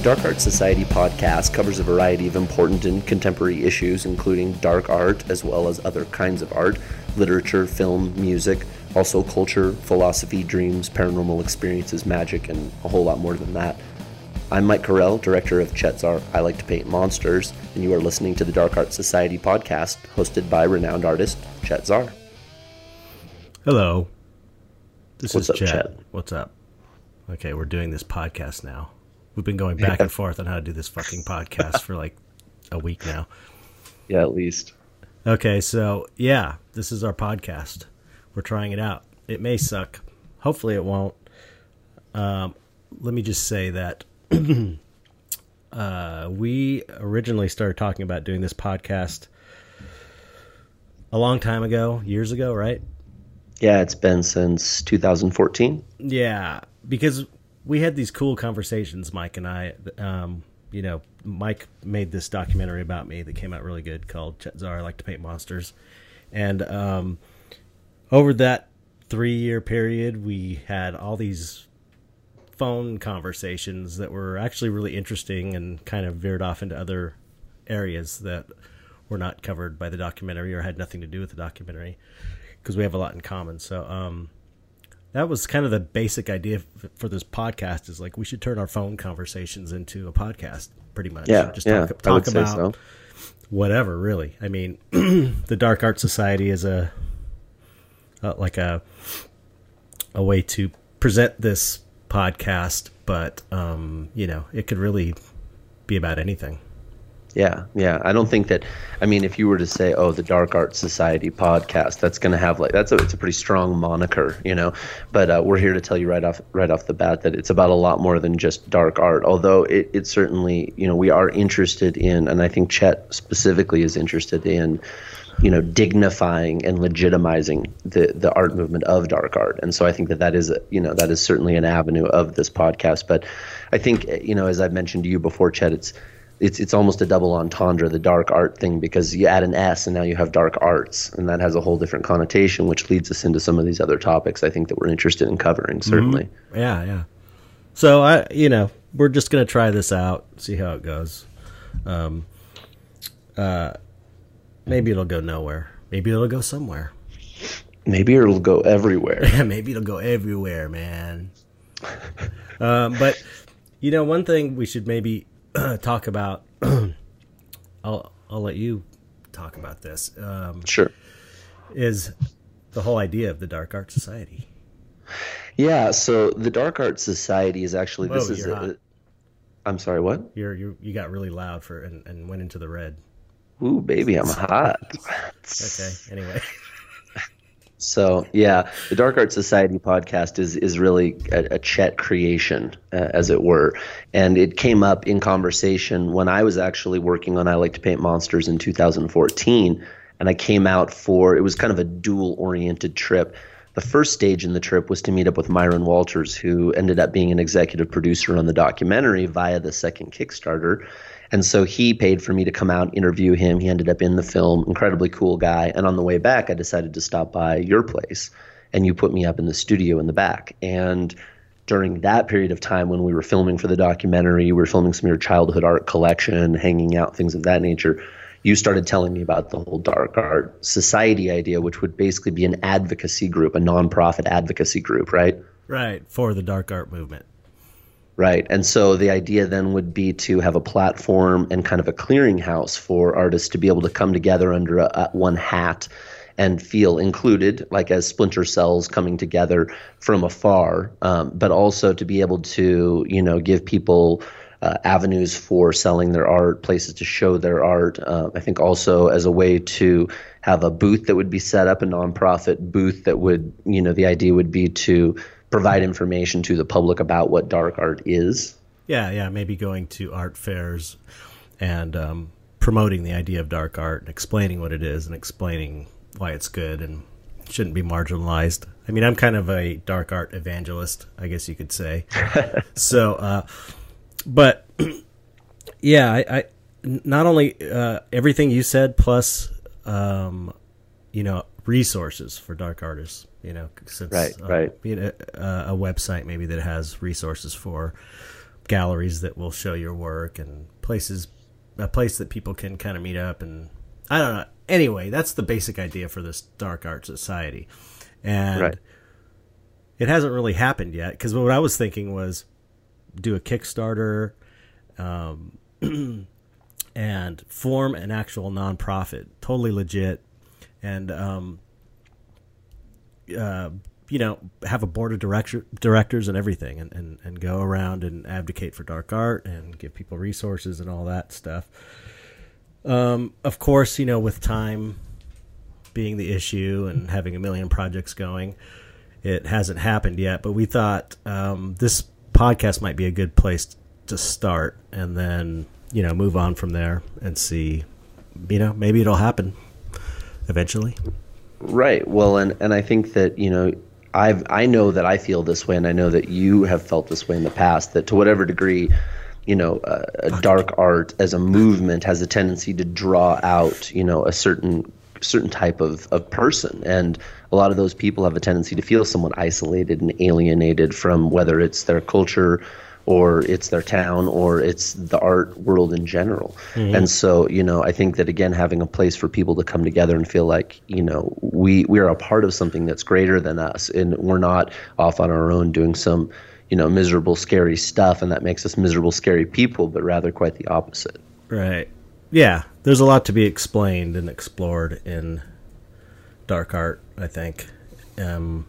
The Dark Art Society podcast covers a variety of important and contemporary issues, including dark art, as well as other kinds of art, literature, film, music, also culture, philosophy, dreams, paranormal experiences, magic, and a whole lot more than that. I'm Mike Carrell, director of Chet Zar, I Like to Paint Monsters, and you are listening to the Dark Art Society podcast, hosted by renowned artist Chet Zar. Hello. What's up, Chet? What's up? Okay, we're doing this podcast now. We've been going back and forth on how to do this fucking podcast for like a week now. Yeah, at least. Okay, so yeah, this is our podcast. We're trying it out. It may suck. Hopefully it won't. Let me just say that we originally started talking about doing this podcast a long time ago, years ago, right? Yeah, it's been since 2014. Yeah, because we had these cool conversations, Mike and I. You know, Mike made this documentary about me that came out really good called Chet Zar, I Like to Paint Monsters. And over that 3-year period, we had all these phone conversations that were actually really interesting and kind of veered off into other areas that were not covered by the documentary or had nothing to do with the documentary, because we have a lot in common. So that was kind of the basic idea for this podcast, is like we should turn our phone conversations into a podcast, pretty much. Yeah, just talk about whatever, really. I mean, the Dark Art Society is a way to present this podcast, but you know, it could really be about anything. Yeah. I don't think that, I mean, if you were to say, oh, the Dark Art Society podcast, that's going to have like, it's a pretty strong moniker, you know, but we're here to tell you right off the bat that it's about a lot more than just dark art. Although it certainly, you know, we are interested in, and I think Chet specifically is interested in, you know, dignifying and legitimizing the art movement of dark art. And so I think that is, you know, that is certainly an avenue of this podcast. But I think, you know, as I've mentioned to you before, Chet, it's almost a double entendre, the dark art thing, because you add an S and now you have dark arts, and that has a whole different connotation, which leads us into some of these other topics I think that we're interested in covering, certainly. Mm-hmm. Yeah. So we're just going to try this out, see how it goes. Maybe it'll go nowhere. Maybe it'll go somewhere. Maybe it'll go everywhere. Maybe it'll go everywhere, man. But, you know, one thing we should maybe talk about, I'll let you talk about this. Sure. Is the whole idea of the Dark Art Society. Yeah, so the Dark Art Society is actually... Whoa, this is. I'm sorry, what? You got really loud for and went into the red. Ooh, baby, I'm hot. Okay, anyway. So, yeah, the Dark Art Society podcast is really a Chet creation, as it were. And it came up in conversation when I was actually working on I Like to Paint Monsters in 2014. And I came out for – it was kind of a dual-oriented trip. The first stage in the trip was to meet up with Myron Walters, who ended up being an executive producer on the documentary via the second Kickstarter. And so he paid for me to come out, interview him. He ended up in the film, incredibly cool guy. And on the way back, I decided to stop by your place, and you put me up in the studio in the back. And during that period of time when we were filming for the documentary, we were filming some of your childhood art collection, hanging out, things of that nature, you started telling me about the whole Dark Art Society idea, which would basically be an advocacy group, a nonprofit advocacy group, right? Right, for the dark art movement. Right. And so the idea then would be to have a platform and kind of a clearinghouse for artists to be able to come together under one hat and feel included, like as splinter cells coming together from afar, but also to be able to, you know, give people avenues for selling their art, places to show their art. I think also as a way to have a booth that would be set up, a nonprofit booth that would, you know, the idea would be to provide information to the public about what dark art is. Yeah. Maybe going to art fairs and promoting the idea of dark art and explaining what it is and explaining why it's good and shouldn't be marginalized. I mean, I'm kind of a dark art evangelist, I guess you could say. So, but yeah, I not only everything you said, plus, you know, resources for dark artists, you know, since a website maybe that has resources for galleries that will show your work and places, a place that people can kind of meet up. And I don't know. Anyway, that's the basic idea for this Dark Art Society. And right. It hasn't really happened yet, because what I was thinking was do a Kickstarter and form an actual nonprofit, totally legit, and you know, have a board of directors and everything, and go around and advocate for dark art and give people resources and all that stuff. Of course, you know, with time being the issue and having a million projects going, it hasn't happened yet, but we thought this podcast might be a good place to start, and then, you know, move on from there and see, you know, maybe it'll happen eventually. Right. Well, and I think that, you know, I know that I feel this way, and I know that you have felt this way in the past, that to whatever degree, you know, dark art as a movement has a tendency to draw out, you know, a certain type of person. And a lot of those people have a tendency to feel somewhat isolated and alienated from, whether it's their culture or it's their town or it's the art world in general. Mm-hmm. And so, you know, I think that, again, having a place for people to come together and feel like, you know, we are a part of something that's greater than us, and we're not off on our own doing some, you know, miserable, scary stuff, and that makes us miserable, scary people, but rather quite the opposite. Right. Yeah, there's a lot to be explained and explored in dark art, I think. You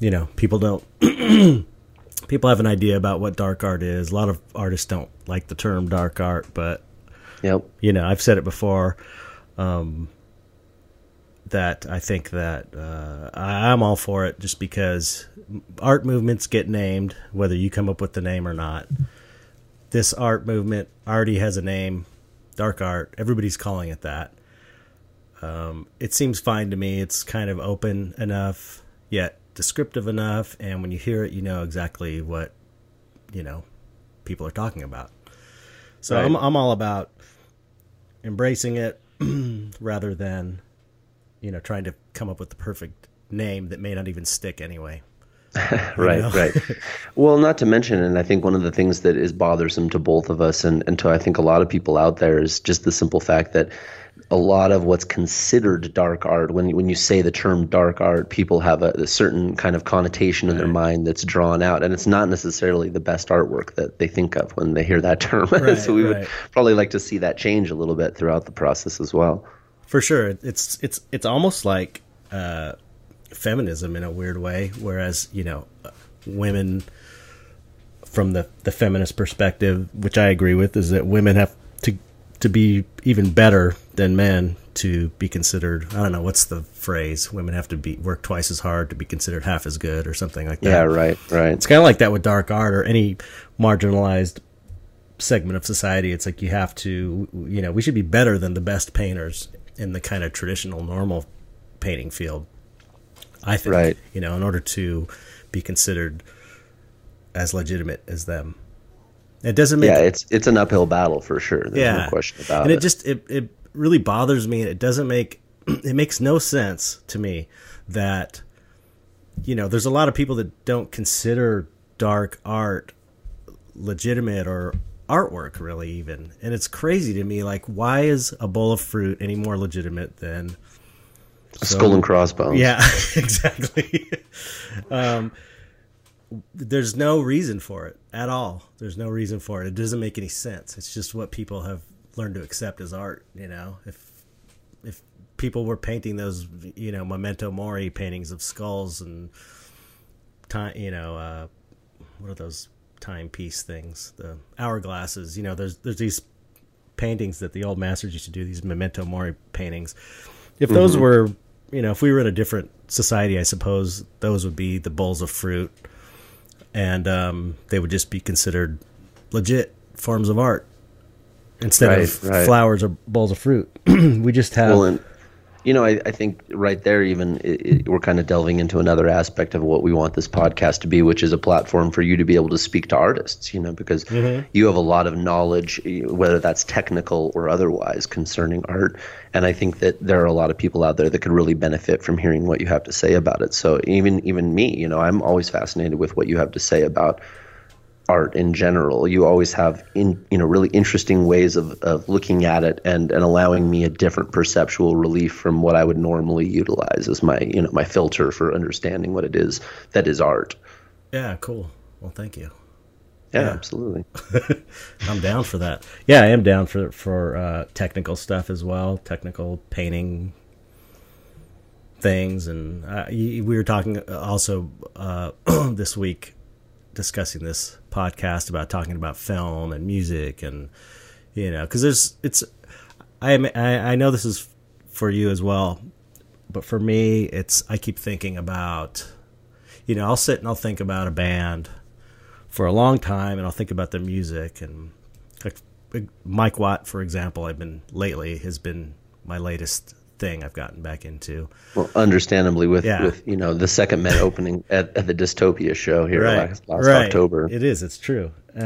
know, people have an idea about what dark art is. A lot of artists don't like the term dark art, but, yep. You know, I've said it before, that I think that I'm all for it, just because art movements get named, whether you come up with the name or not. This art movement already has a name, dark art. Everybody's calling it that. It seems fine to me. It's kind of open enough, yet descriptive enough, and when you hear it, you know exactly what, you know, people are talking about. So right. I'm all about embracing it rather than, you know, trying to come up with the perfect name that may not even stick anyway. Right, right. Well, not to mention, and I think one of the things that is bothersome to both of us and to I think a lot of people out there is just the simple fact that a lot of what's considered dark art, when you say the term dark art, people have a certain kind of connotation in their mind that's drawn out, and it's not necessarily the best artwork that they think of when they hear that term. Right, so we would probably like to see that change a little bit throughout the process as well. For sure. It's almost like feminism in a weird way, whereas, you know, women from the feminist perspective, which I agree with, is that women have to be even better than men to be considered, I don't know, what's the phrase? Women have to work twice as hard to be considered half as good or something like that. Yeah, right. It's kind of like that with dark art or any marginalized segment of society. It's like you have to, you know, we should be better than the best painters in the kind of traditional normal painting field, I think, right. You know, in order to be considered as legitimate as them. It doesn't make... Yeah, it's an uphill battle for sure. There's no question about it. And it really bothers me. And it doesn't make... It makes no sense to me that, you know, there's a lot of people that don't consider dark art legitimate or artwork, really, even. And it's crazy to me, like, why is a bowl of fruit any more legitimate than... Skull and crossbones. Yeah, exactly. There's no reason for it at all. There's no reason for it. It doesn't make any sense. It's just what people have learned to accept as art, you know. If people were painting those, you know, memento mori paintings of skulls and time, you know, what are those timepiece things? The hourglasses, you know, there's these paintings that the old masters used to do, these memento mori paintings. If those mm-hmm. were, you know, if we were in a different society, I suppose those would be the bowls of fruit, and they would just be considered legit forms of art instead of flowers or bowls of fruit. We just have... Well, and, you know, I think right there even we're kind of delving into another aspect of what we want this podcast to be, which is a platform for you to be able to speak to artists, you know, because mm-hmm. you have a lot of knowledge, whether that's technical or otherwise, concerning art. And I think that there are a lot of people out there that could really benefit from hearing what you have to say about it. So even me, you know, I'm always fascinated with what you have to say about art in general. You always have really interesting ways of looking at it and allowing me a different perceptual relief from what I would normally utilize as my filter for understanding what it is that is art. Yeah, cool. Well, thank you. Yeah, absolutely. I'm down for that. Yeah, I am down for technical stuff as well, technical painting things. And we were talking also this week, discussing this podcast about talking about film and music, and because I know this is for you as well, but for me I keep thinking about, I'll sit and I'll think about a band for a long time, and I'll think about the music. And like Mike Watt, for example, has been my latest thing I've gotten back into. Well, understandably, with the second Met opening at the Dystopia show here last October. It is. It's true. You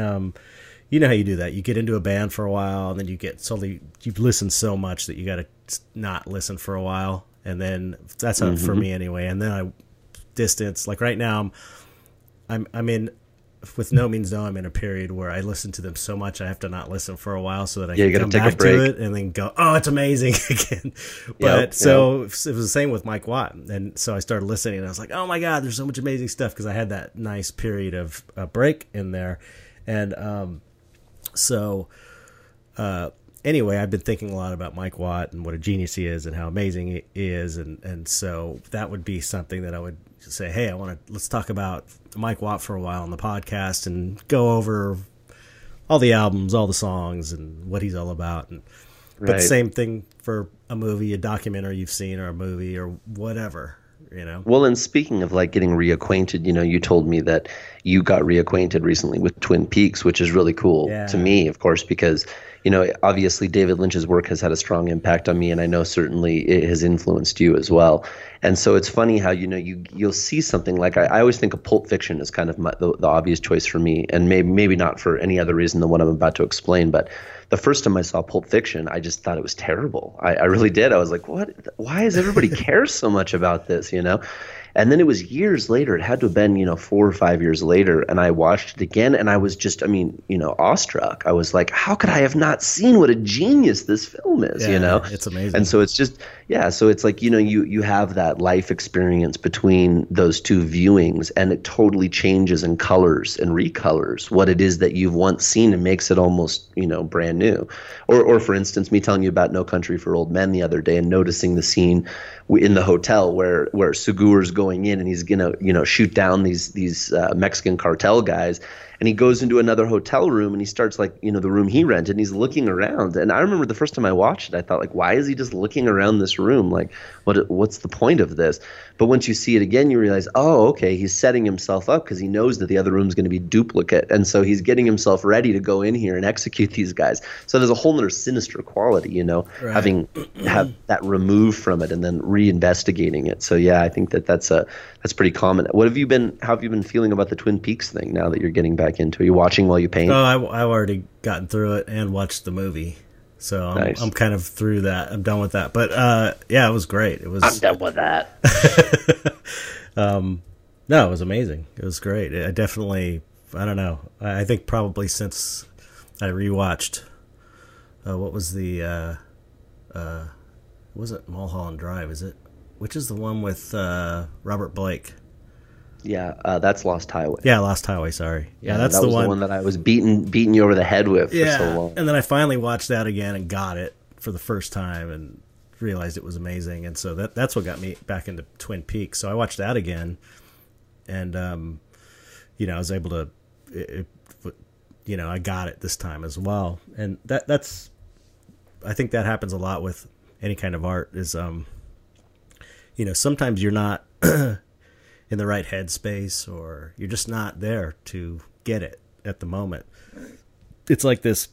know how you do that. You get into a band for a while, and then you get slowly. You've listened so much that you got to not listen for a while, and then that's how, for me anyway. And then I distance. Like right now, I'm in. With No Means No, I'm in a period where I listen to them so much I have to not listen for a while so that I can come back to it and then go, oh, it's amazing again. It was the same with Mike Watt. And so I started listening and I was like, oh my God, there's so much amazing stuff, because I had that nice period of a break in there. And anyway, I've been thinking a lot about Mike Watt and what a genius he is and how amazing he is. And so that would be something that I would say, hey, let's talk about Mike Watt for a while on the podcast and go over all the albums, all the songs, and what he's all about. And but the same thing for a movie, a documentary you've seen, or a movie, or whatever. Well, and speaking of like getting reacquainted, you told me that you got reacquainted recently with Twin Peaks, which is really cool to me, of course, because obviously David Lynch's work has had a strong impact on me, and I know certainly it has influenced you as well. And so it's funny how you'll see something like I always think of Pulp Fiction as kind of the obvious choice for me, and maybe not for any other reason than what I'm about to explain, but. The first time I saw Pulp Fiction, I just thought it was terrible. I really did. I was like, what? Why does everybody care so much about this, And then it was years later. It had to have been, 4 or 5 years later. And I watched it again, and I was just, awestruck. I was like, how could I have not seen what a genius this film is, It's amazing. And so it's just, so it's like, you have that life experience between those two viewings, and it totally changes and colors and recolors what it is that you've once seen and makes it almost, brand new. Or for instance, me telling you about No Country for Old Men the other day and noticing the scene in the hotel where Segur's going in and he's gonna shoot down these Mexican cartel guys, and he goes into another hotel room and he starts the room he rented, and he's looking around. And I remember the first time I watched it, I thought why is he just looking around this room? What's the point of this? But once you see it again, you realize, oh, okay, he's setting himself up because he knows that the other room's going to be duplicate, and so he's getting himself ready to go in here and execute these guys. So there's a whole other sinister quality, right. Have that removed from it and then reinvestigating it. So I think that's pretty common. How have you been feeling about the Twin Peaks thing now that you're getting back into? Are you watching while you paint? Oh, I've already gotten through it and watched the movie. So nice. I'm kind of through that. I'm done with that. But it was great. I'm done with that. No, it was amazing. It was great. I definitely, I don't know. I think probably since I rewatched, it wasn't Mulholland Drive, is it? Which is the one with Robert Blake? Yeah, that's Lost Highway. Yeah, Lost Highway, sorry. Yeah, that's the one that I was beating you over the head with for so long. And then I finally watched that again and got it for the first time and realized it was amazing. And so that's what got me back into Twin Peaks. So I watched that again, and I was able to I got it this time as well. And that's I think that happens a lot with any kind of art is sometimes you're not in the right headspace, or you're just not there to get it at the moment. It's like this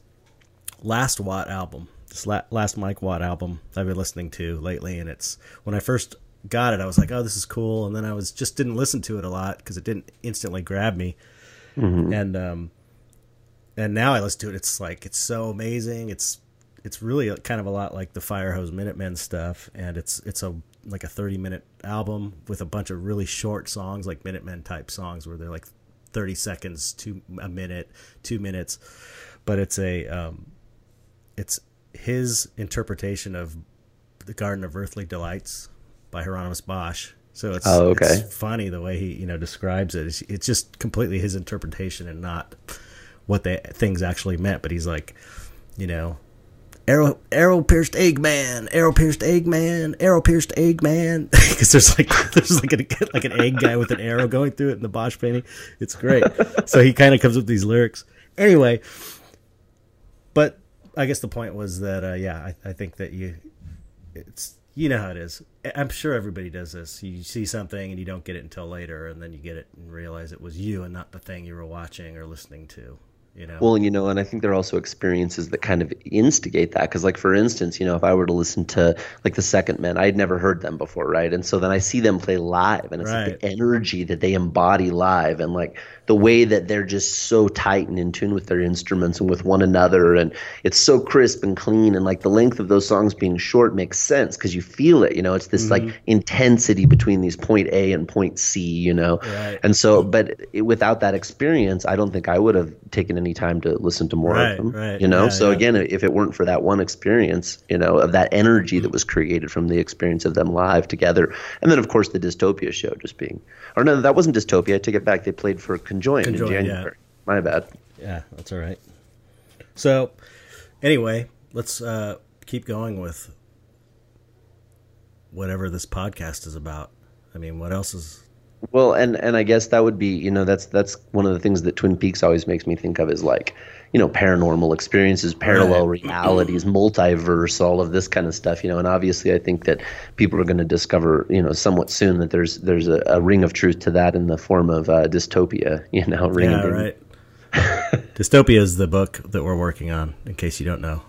last Watt album, this last Mike Watt album I've been listening to lately, and it's when I first got it, I was like, oh, this is cool, and then I was just didn't listen to it a lot because it didn't instantly grab me. Mm-hmm. And now I listen to it, it's like it's so amazing. It's really kind of a lot like the Firehose Minutemen stuff, and it's a 30-minute album with a bunch of really short songs, like Minutemen type songs where they're like 30 seconds to a minute, 2 minutes, but it's a it's his interpretation of The Garden of Earthly Delights by Hieronymus Bosch. So it's, oh, okay. It's funny the way he, you know, describes it. It's just completely his interpretation and not what the things actually meant. But he's like, you know, arrow pierced Eggman, because there's like an egg guy with an arrow going through it in the Bosch painting. It's great. So he kind of comes up with these lyrics anyway. But I guess the point was that I think that you know how it is. I'm sure everybody does this. You see something and you don't get it until later, and then you get it and realize it was you and not the thing you were watching or listening to, you know? Well, and, you know, and I think there are also experiences that kind of instigate that. Because, like, for instance, you know, if I were to listen to, like, the Second Men, I had never heard them before, right? And so then I see them play live, and it's right. Like the energy that they embody live and, like, the way that they're just so tight and in tune with their instruments and with one another, and it's so crisp and clean, and like the length of those songs being short makes sense because you feel it, you know, it's this like intensity between these point A and point C, you know, right. And so, but without that experience, I don't think I would have taken any time to listen to more of them, right. You know, yeah, so again, if it weren't for that one experience, you know, of that energy that was created from the experience of them live together, and then of course the Dystopia show just being, or no, that wasn't Dystopia, I take it back, they played for Conjoined in January. Yeah. My bad. Yeah, that's all right. So, anyway, let's keep going with whatever this podcast is about. I mean, what else is... Well, and I guess that would be, you know, that's one of the things that Twin Peaks always makes me think of is, like, you know, paranormal experiences, parallel realities, multiverse, all of this kind of stuff, you know. And obviously I think that people are going to discover, you know, somewhat soon that there's a ring of truth to that in the form of Dystopia, you know. Dystopia is the book that we're working on, in case you don't know.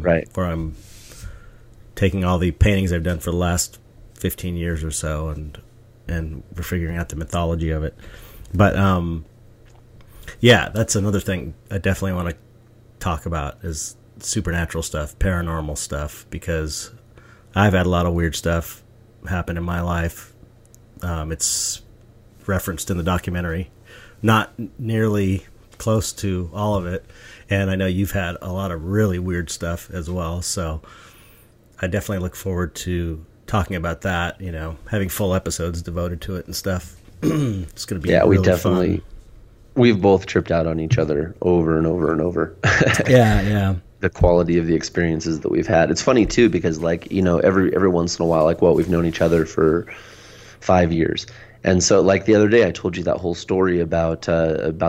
Right. Where I'm taking all the paintings I've done for the last 15 years or so and we're figuring out the mythology of it. But yeah, that's another thing I definitely want to talk about is supernatural stuff, paranormal stuff, because I've had a lot of weird stuff happen in my life. It's referenced in the documentary, not nearly close to all of it. And I know you've had a lot of really weird stuff as well. So I definitely look forward to talking about that, you know, having full episodes devoted to it and stuff. It's going to be really fun. We've both tripped out on each other over and over and over. Yeah. The quality of the experiences that we've had. It's funny too, because, like, you know, every once in a while, like, well, we've known each other for 5 years. And so, like, the other day I told you that whole story about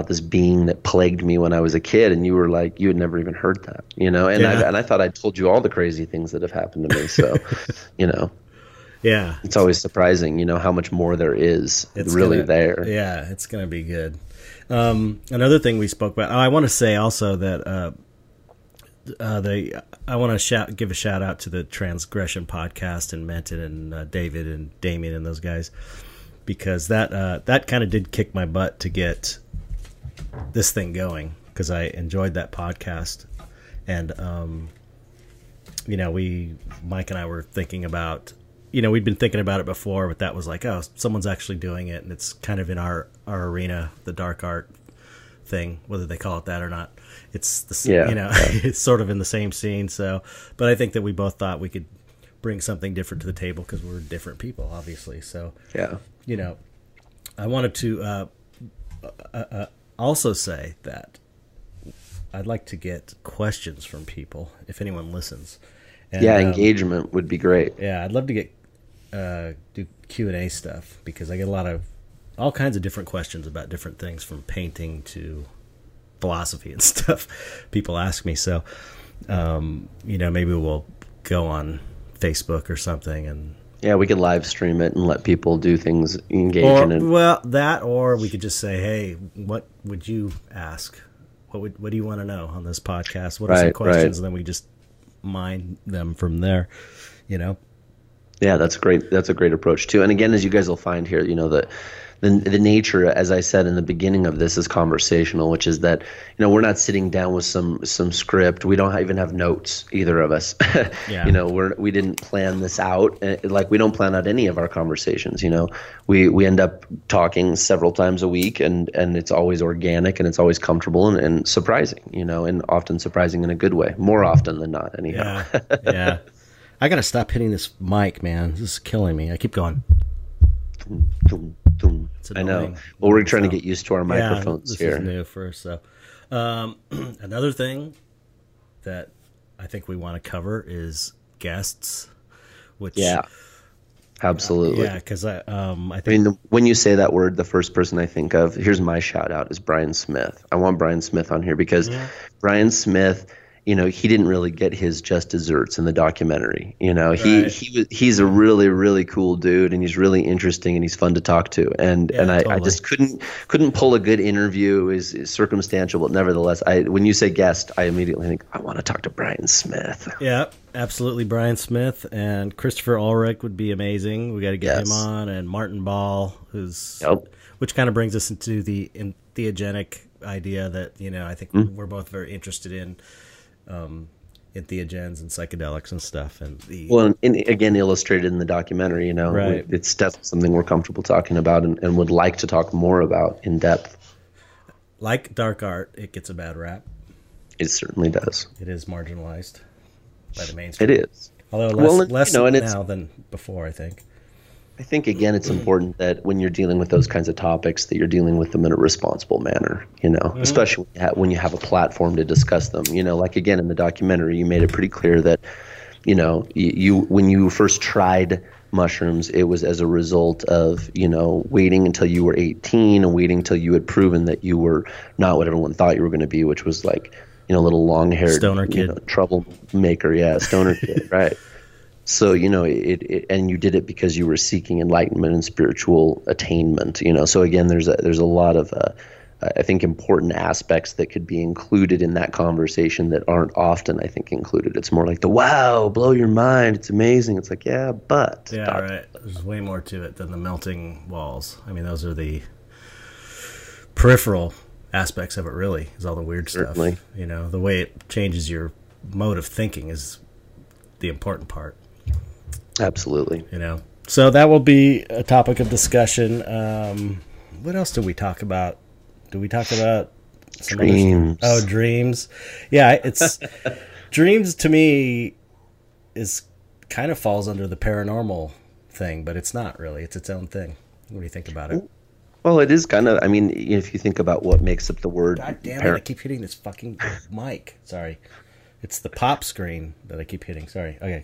this being that plagued me when I was a kid, and you were like, you had never even heard that, you know? And I thought I told you all the crazy things that have happened to me. So, you know. Yeah. It's always surprising, you know, how much more there is there. Yeah, it's going to be good. Another thing we spoke about, I want to say also that I want to give a shout out to the Transgression podcast and Mented and David and Damien and those guys, because that kind of did kick my butt to get this thing going, because I enjoyed that podcast. And you know, Mike and I were thinking about, you know, we'd been thinking about it before, but that was like, oh, someone's actually doing it, and it's kind of in our arena, the dark art thing, whether they call it that or not. It's the you know, it's sort of in the same scene. So, but I think that we both thought we could bring something different to the table because we're different people, obviously. So you know, I wanted to also say that I'd like to get questions from people if anyone listens. And, engagement would be great. Yeah, I'd love to get do Q&A stuff, because I get a lot of all kinds of different questions about different things, from painting to philosophy and stuff people ask me. So, you know, maybe we'll go on Facebook or something, and we could live stream it and let people do things, engage in it. Well, that, or we could just say, hey, what would you ask? What do you want to know on this podcast? What are some questions? And then we just mine them from there, you know. Yeah, that's great. That's a great approach too. And again, as you guys will find here, you know, that the nature, as I said in the beginning of this, is conversational, which is that, we're not sitting down with some script. We don't even have notes, either of us. Yeah. We didn't plan this out. Like, we don't plan out any of our conversations. We end up talking several times a week, and it's always organic, and it's always comfortable and surprising, and often surprising in a good way, more often than not, anyhow. Yeah. Yeah. I got to stop hitting this mic, man. This is killing me. I keep going. I know. Well, we're trying to get used to our microphones this here. This is new for us. So. Another thing that I think we want to cover is guests. Which, yeah, absolutely. Yeah, because I mean, when you say that word, the first person I think of, here's my shout out, is Brian Smith. I want Brian Smith on here because Brian Smith, he didn't really get his just desserts in the documentary. He's a really, really cool dude, and he's really interesting, and he's fun to talk to. And I just couldn't pull a good interview. Is circumstantial, but nevertheless, when you say guest, I immediately think I want to talk to Brian Smith. Yeah, absolutely, Brian Smith and Christopher Ulrich would be amazing. We got to get him on, and Martin Ball, which kind of brings us into the entheogenic idea that I think we're both very interested in. Entheogens and psychedelics and stuff, and again illustrated in the documentary. Right. It's definitely something we're comfortable talking about and would like to talk more about in depth. Like dark art, it gets a bad rap. It certainly does. It is marginalized by the mainstream. It is, although less now than before, I think. I think, again, it's important that when you're dealing with those kinds of topics that you're dealing with them in a responsible manner, especially when you have a platform to discuss them. Like, again, in the documentary, you made it pretty clear that, when you first tried mushrooms, it was as a result of, waiting until you were 18 and waiting until you had proven that you were not what everyone thought you were going to be, which was like, little long-haired stoner kid, troublemaker. Yeah, stoner kid, right. So, and you did it because you were seeking enlightenment and spiritual attainment, So, again, there's a lot of, I think, important aspects that could be included in that conversation that aren't often, I think, included. It's more like the, wow, blow your mind, it's amazing. It's like, yeah, but. Yeah, right. There's way more to it than the melting walls. I mean, those are the peripheral aspects of it, really, is all the weird stuff. The way it changes your mode of thinking is the important part. Absolutely. So that will be a topic of discussion. What else do we talk about? Do we talk about dreams? Dreams. Yeah, it's dreams to me is kind of falls under the paranormal thing, but it's not really. It's its own thing when you think about it. Well, it is kind of. I mean, if you think about what makes up the word. God damn it! I keep hitting this fucking mic. Sorry, it's the pop screen that I keep hitting. Sorry. Okay.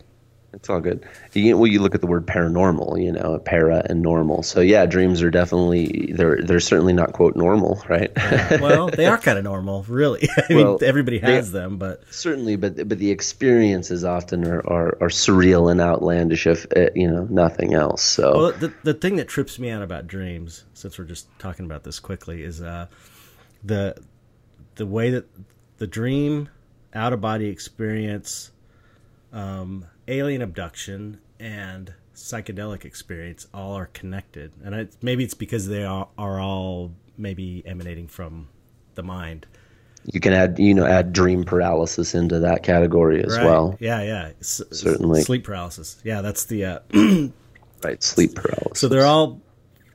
It's all good. You look at the word paranormal, para and normal. So, yeah, dreams are definitely, they're certainly not, quote, normal, right? Well, they are kind of normal, really. I mean, everybody has them, but. Certainly, but the experiences often are surreal and outlandish if, nothing else. So. Well, the thing that trips me out about dreams, since we're just talking about this quickly, is the way that the dream out-of-body experience, alien abduction and psychedelic experience all are connected, and maybe it's because they are all maybe emanating from the mind. You can add dream paralysis into that category as well. Yeah, certainly sleep paralysis. Yeah, that's the right, sleep paralysis. So they're all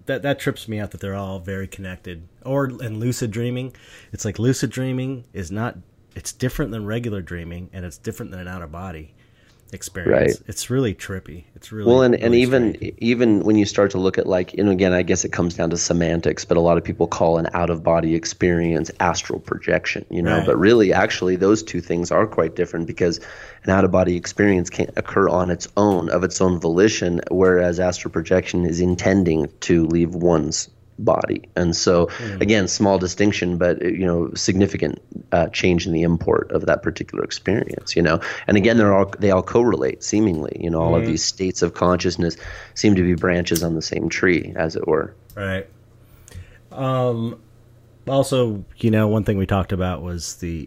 that trips me out that they're all very connected. And lucid dreaming, it's like lucid dreaming is not. It's different than regular dreaming, and it's different than an out of body experience. Right. It's really trippy. It's really even when you start to look at, like, again, I guess it comes down to semantics, but a lot of people call an out of body experience astral projection, but really actually those two things are quite different, because an out of body experience can't occur on its own of its own volition, whereas astral projection is intending to leave one's body. And so, again, small distinction, but significant change in the import of that particular experience. And again, they all correlate seemingly. All of these states of consciousness seem to be branches on the same tree, as it were. Right. Also, one thing we talked about was the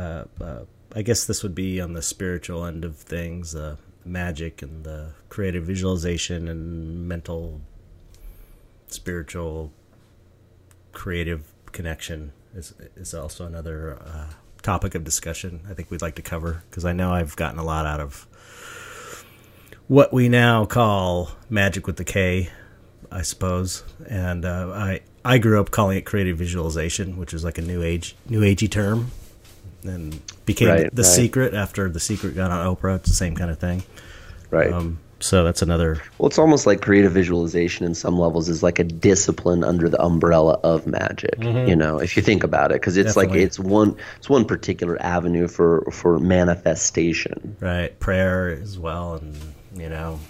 I guess this would be on the spiritual end of things. magic and the creative visualization and mental, spiritual, creative connection is also another topic of discussion I think we'd like to cover, because I know I've gotten a lot out of what we now call magic with the K, I suppose. And I grew up calling it creative visualization, which is like a new agey term, and became The Secret after The Secret got on Oprah. It's the same kind of thing. Right. So that's another. Well, it's almost like creative visualization in some levels is like a discipline under the umbrella of magic, mm-hmm. you know, if you think about it, because it's definitely. Like it's one particular avenue for manifestation. Right. Prayer as well. And, you know,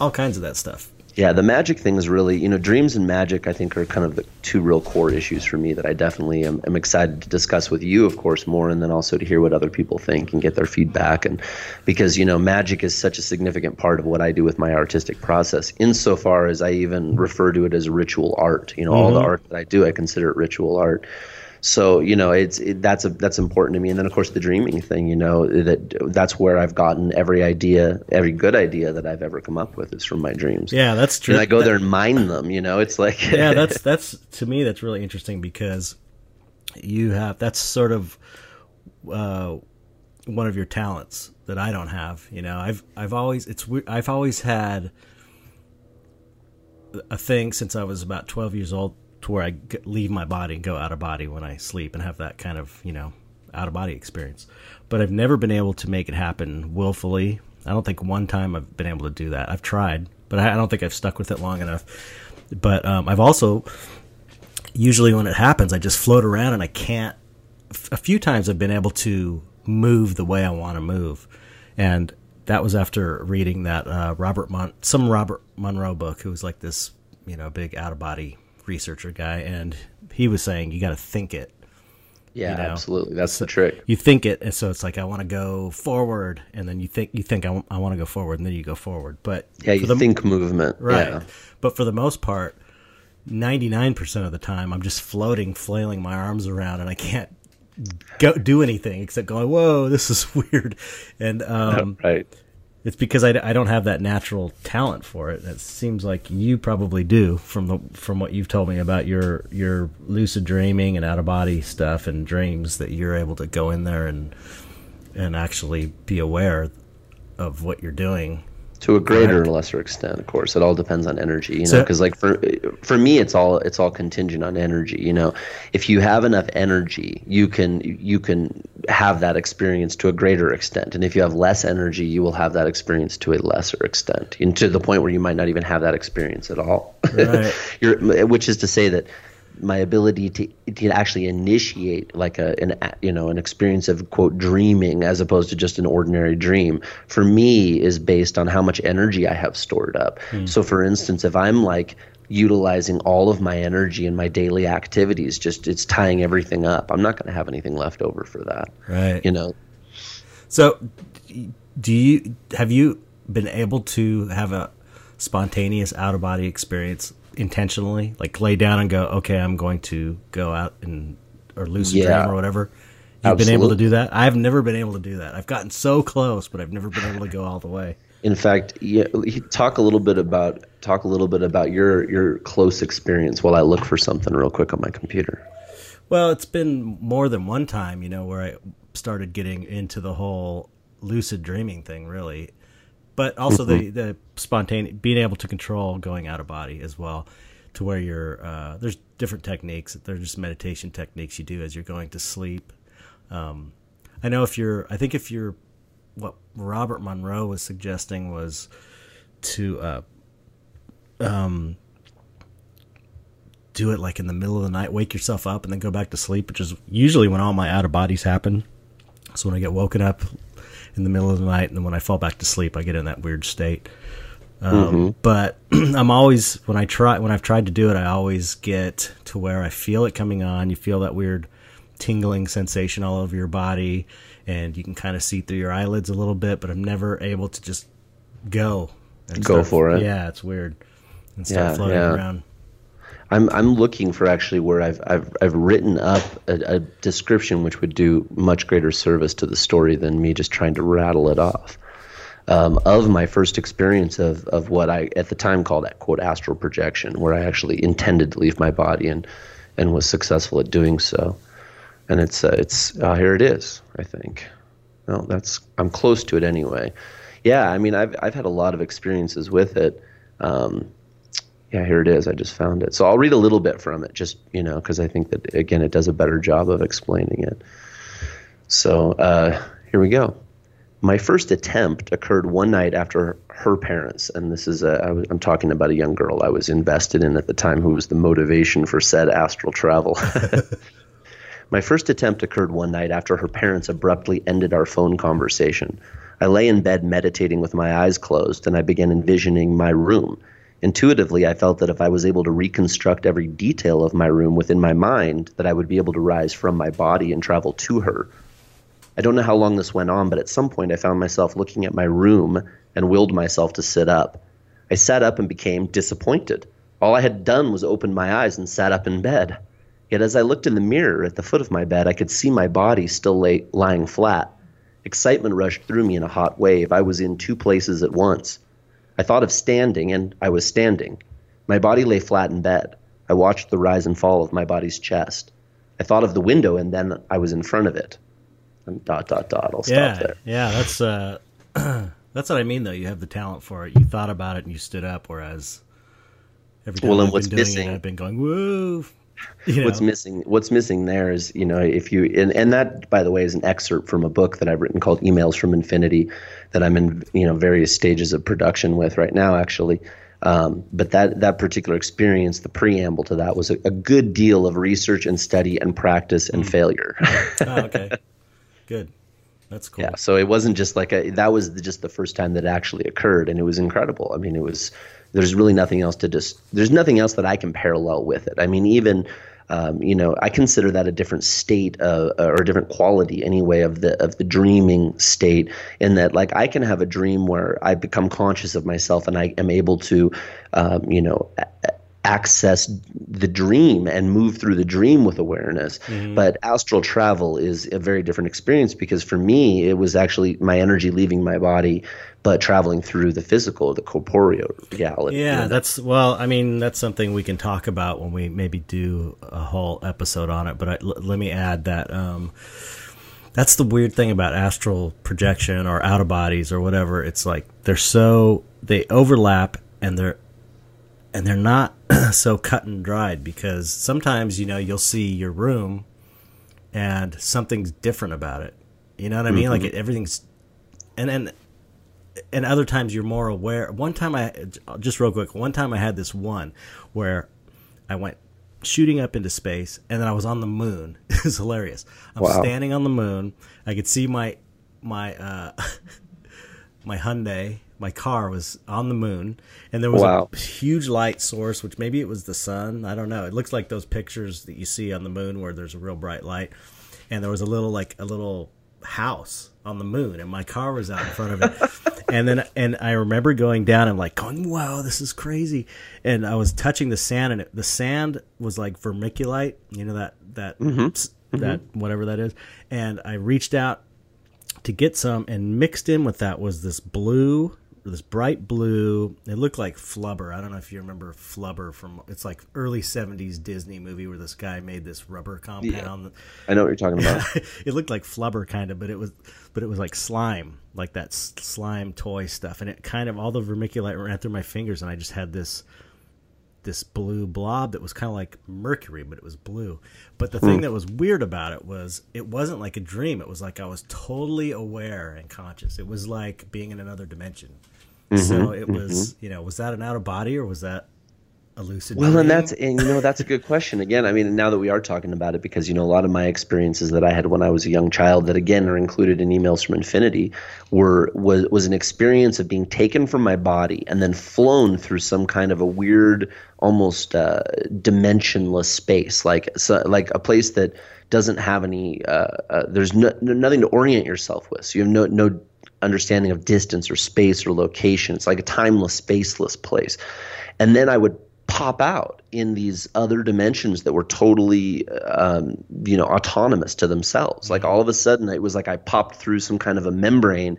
all kinds of that stuff. Yeah, the magic thing is really, you know, dreams and magic, I think, are kind of the two real core issues for me that I definitely am excited to discuss with you, of course, more, and then also to hear what other people think and get their feedback. And because, you know, magic is such a significant part of what I do with my artistic process, insofar as I even refer to it as ritual art. You know, mm-hmm. all the art that I do, I consider it ritual art. So, you know, that's important to me. And then, of course, the dreaming thing, you know, that's where I've gotten every idea, every good idea that I've ever come up with is from my dreams. Yeah, that's true. And I go there and mine them, you know, it's like. Yeah, that's to me, that's really interesting, because that's sort of one of your talents that I don't have. You know, I've always had a thing since I was about 12 years old, to where I leave my body and go out of body when I sleep and have that kind of, you know, out of body experience. But I've never been able to make it happen willfully. I don't think one time I've been able to do that. I've tried, but I don't think I've stuck with it long enough. But I've also, usually when it happens, I just float around, and I can't. A few times I've been able to move the way I want to move. And that was after reading that some Robert Monroe book, who was like this, you know, big out of body researcher guy, and he was saying you got to think it. Yeah, you know? Absolutely, that's so the trick. You think it, and so it's like I want to go forward, and then you think I want to go forward, and then you go forward. But yeah, you think movement, right? Yeah. But for the most part, 99% of the time, I'm just floating, flailing my arms around, and I can't go do anything except going, "Whoa, this is weird," and right. It's because I don't have that natural talent for it. That seems like you probably do from what you've told me about your lucid dreaming and out of body stuff and dreams, that you're able to go in there and actually be aware of what you're doing. To a greater and lesser extent, of course, it all depends on energy, you know, because like for me, it's all contingent on energy. You know, if you have enough energy, you can have that experience to a greater extent. And if you have less energy, you will have that experience to a lesser extent, and to the point where you might not even have that experience at all. Right. Which is to say that my ability to actually initiate like an experience of, quote, dreaming as opposed to just an ordinary dream, for me, is based on how much energy I have stored up. Mm. So for instance, if I'm like utilizing all of my energy in my daily activities, just it's tying everything up, I'm not going to have anything left over for that. Right. You know? So have you been able to have a spontaneous out of body experience intentionally, like lay down and go, okay, I'm going to go out and or lose a dream or whatever? You've absolutely. Been able to do that? I've never been able to do that. I've gotten so close, but I've never been able to go all the way. In fact, talk a little bit about your close experience while I look for something real quick on my computer. Well, it's been more than one time, you know, where I started getting into the whole lucid dreaming thing, really. But also the spontaneous, being able to control going out of body as well, to where you're there's different techniques. They're just meditation techniques you do as you're going to sleep. I know if you're what Robert Monroe was suggesting was to do it like in the middle of the night, wake yourself up and then go back to sleep, which is usually when all my out of bodies happen. So when I get woken up in the middle of the night, and then when I fall back to sleep, I get in that weird state. But I'm always, when I've tried to do it, I always get to where I feel it coming on. You feel that weird tingling sensation all over your body, and you can kind of see through your eyelids a little bit, but I'm never able to just go for it. Yeah, it's weird. And start floating around. I'm looking for actually where I've written up a description which would do much greater service to the story than me just trying to rattle it off. of my first experience of what I at the time called that quote astral projection, where I actually intended to leave my body and was successful at doing so. And it's here it is, I think. No, I'm close to it anyway. Yeah, I mean, I've had a lot of experiences with it. Yeah, here it is. I just found it. So I'll read a little bit from it, just, you know, because I think that, again, it does a better job of explaining it. So here we go. My first attempt occurred one night after her parents, and this is I'm talking about a young girl I was invested in at the time who was the motivation for said astral travel. My first attempt occurred one night after her parents abruptly ended our phone conversation. I lay in bed meditating with my eyes closed, and I began envisioning my room. Intuitively, I felt that if I was able to reconstruct every detail of my room within my mind, that I would be able to rise from my body and travel to her. I don't know how long this went on, but at some point I found myself looking at my room and willed myself to sit up. I sat up and became disappointed. All I had done was open my eyes and sat up in bed. Yet as I looked in the mirror at the foot of my bed, I could see my body still lying flat. Excitement rushed through me in a hot wave. I was in two places at once. I thought of standing, and I was standing. My body lay flat in bed. I watched the rise and fall of my body's chest. I thought of the window, and then I was in front of it. And ... I'll stop there. Yeah, that's that's what I mean, though. You have the talent for it. You thought about it, and you stood up, whereas every time I've been going, woo. You know. What's missing there is, you know, if you and that, by the way, is an excerpt from a book that I've written called Emails from Infinity that I'm in, you know, various stages of production with right now, actually. But that particular experience, the preamble to that was a good deal of research and study and practice and failure. Oh, okay. Good. That's cool. Yeah. So it wasn't just like that was just the first time that it actually occurred. And it was incredible. I mean, it was, there's really nothing else to there's nothing else that I can parallel with it. I mean, even, you know, I consider that a different state or a different quality anyway of the dreaming state, in that, like, I can have a dream where I become conscious of myself and I am able to, you know, access the dream and move through the dream with awareness. Mm-hmm. But astral travel is a very different experience, because for me, it was actually my energy leaving my body, but traveling through the physical, the corporeal reality. Yeah, you know? That's something we can talk about when we maybe do a whole episode on it. But let me add that that's the weird thing about astral projection or out of bodies or whatever. It's like they overlap and they're not so cut and dried, because sometimes, you know, you'll see your room and something's different about it. You know what I mean? Mm-hmm. Like everything's, and other times you're more aware. One time I had this one where I went shooting up into space and then I was on the moon. It was hilarious. I'm standing on the moon. I could see my my Hyundai. My car was on the moon, and there was a huge light source, which maybe it was the sun. I don't know. It looks like those pictures that you see on the moon where there's a real bright light. And there was a little house on the moon, and my car was out in front of it. and I remember going down and wow, this is crazy. And I was touching the sand, and the sand was like vermiculite, you know, that mm-hmm. that whatever that is. And I reached out to get some, and mixed in with that was this bright blue. It looked like flubber. I don't know if you remember flubber from, it's like early 70s Disney movie where this guy made this rubber compound. Yeah, I know what you're talking about. It looked like flubber kind of, but it was like slime, like that slime toy stuff. And it kind of, all the vermiculite ran through my fingers, and I just had this blue blob that was kind of like mercury, but it was blue. But the thing that was weird about it was it wasn't like a dream. It was like I was totally aware and conscious. It was like being in another dimension. Mm-hmm. So it was, you know, was that an out of body, or was that a lucid dream? Well, that's a good question. Again, I mean, now that we are talking about it, because, you know, a lot of my experiences that I had when I was a young child that, again, are included in Emails from Infinity was an experience of being taken from my body and then flown through some kind of a weird, almost dimensionless space, like a place that doesn't have any there's nothing to orient yourself with. So you have no understanding of distance or space or location. It's like a timeless, spaceless place. And then I would pop out in these other dimensions that were totally, you know, autonomous to themselves. Like all of a sudden, it was like I popped through some kind of a membrane,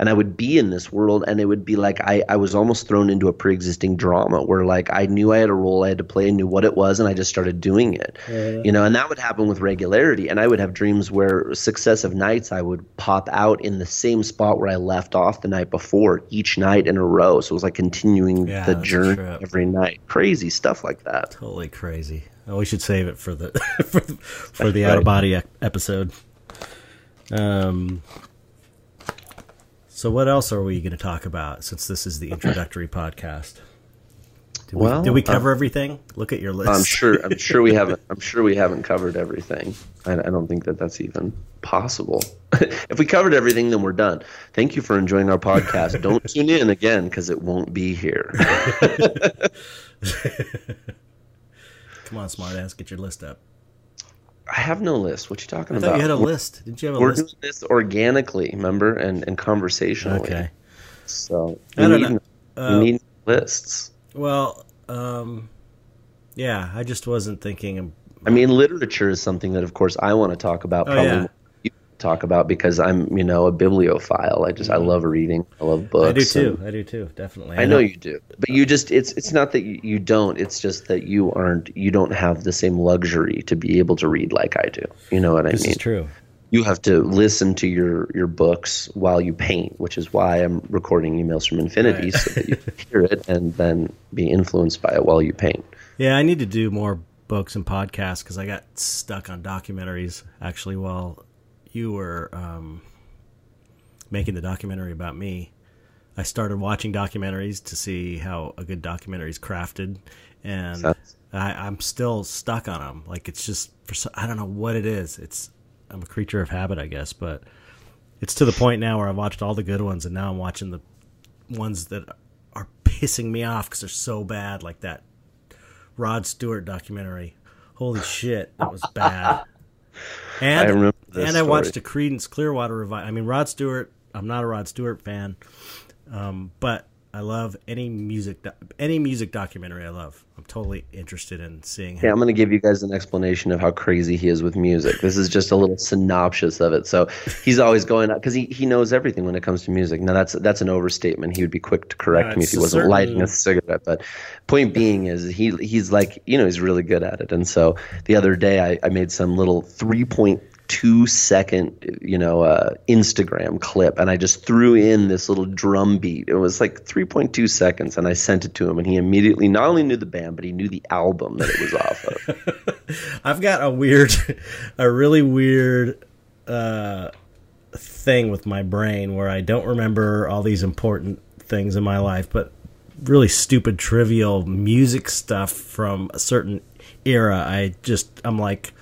and I would be in this world, and it would be like I was almost thrown into a pre-existing drama where like I knew I had a role I had to play, I knew what it was, and I just started doing it, you know, and that would happen with regularity. And I would have dreams where successive nights I would pop out in the same spot where I left off the night before each night in a row. So it was like continuing the journey every night. Crazy stuff like that. Totally crazy. Oh, we should save it for the for the out-of-body episode. So what else are we going to talk about, since this is the introductory podcast? Did we cover everything? Look at your list. I'm sure we haven't. I'm sure we haven't covered everything. I don't think that that's even possible. If we covered everything, then we're done. Thank you for enjoying our podcast. Don't tune in again because it won't be here. Come on, smartass, get your list up. I have no list. What you talking about? I thought you had a list. Did you have a list? We're doing this organically, remember, and conversationally. Okay. So we need lists. Well, yeah, I just wasn't thinking. I mean, literature is something that, of course, I want to talk about. You talk about, because I'm, you know, a bibliophile. I love reading. I love books. I do too. Definitely. I know you do, but you just, it's not that you don't, it's just that you don't have the same luxury to be able to read like I do. You know what I mean? This is true. You have to listen to your books while you paint, which is why I'm recording Emails from Infinity, so that you can hear it and then be influenced by it while you paint. Yeah, I need to do more books and podcasts because I got stuck on documentaries, actually, while you were making the documentary about me. I started watching documentaries to see how a good documentary is crafted, and I'm still stuck on them. Like, it's just, I don't know what it is. I'm a creature of habit, I guess, but it's to the point now where I've watched all the good ones, and now I'm watching the ones that are pissing me off because they're so bad, like that Rod Stewart documentary. Holy shit, that was bad. And I remember this story. I watched a Creedence Clearwater Revival. I mean, Rod Stewart, I'm not a Rod Stewart fan, but I love any music documentary. I love. I'm totally interested in seeing him. Yeah, I'm going to give you guys an explanation of how crazy he is with music. This is just a little synopsis of it. So he's always going out because he knows everything when it comes to music. Now that's an overstatement. He would be quick to correct me if he wasn't lighting a cigarette. But point being is he's like, you know, he's really good at it. And so the other day I made some little 3.2-second, you know, Instagram clip, and I just threw in this little drum beat. It was like 3.2 seconds, and I sent it to him, and he immediately not only knew the band, but he knew the album that it was off of. I've got a really weird thing with my brain where I don't remember all these important things in my life, but really stupid, trivial music stuff from a certain era. I'm like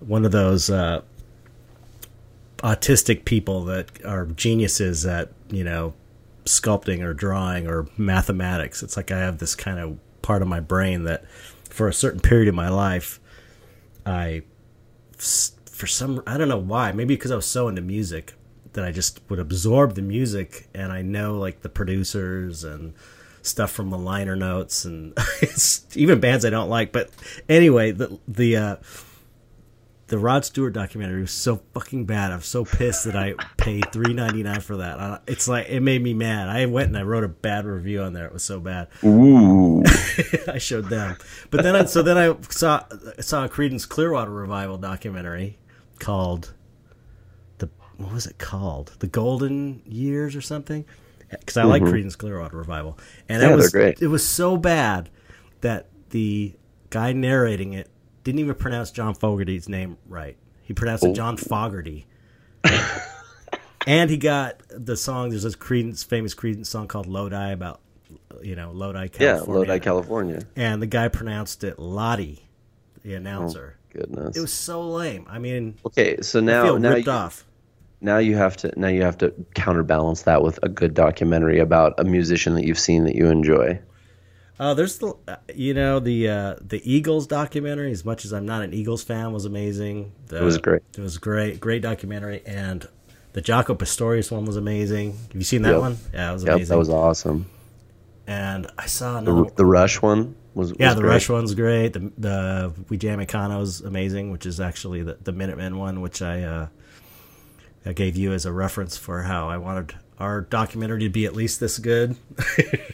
one of those autistic people that are geniuses at, you know, sculpting or drawing or mathematics. It's like I have this kind of part of my brain that for a certain period of my life, I don't know why, maybe because I was so into music that I just would absorb the music, and I know like the producers and stuff from the liner notes and even bands I don't like. But anyway, the Rod Stewart documentary was so fucking bad. I'm so pissed that I paid $3.99 for that. It's like, it made me mad. I went and I wrote a bad review on there. It was so bad. Ooh. I showed them. But then I saw a Creedence Clearwater Revival documentary called The Golden Years or something. Because I like Creedence Clearwater Revival. And it was so bad that the guy narrating it didn't even pronounce John Fogerty's name right. He pronounced it John Fogerty. And he got the song. There's this famous Creedence song called Lodi about, you know, Lodi, California. Yeah, Lodi, California. And the guy pronounced it Lottie, the announcer. Oh, goodness. It was so lame. I mean, okay, so now I feel ripped off. Now you have to counterbalance that with a good documentary about a musician that you've seen that you enjoy. There's the Eagles documentary. As much as I'm not an Eagles fan, was amazing. It was great. It was great documentary, and the Jaco Pastorius one was amazing. Have you seen that one? Yeah, it was amazing. That was awesome. And I saw the Rush one was great. Rush one's great. The We Jam Econo's amazing, which is actually the Minutemen one, which I gave you as a reference for how I wanted our documentary to be at least this good.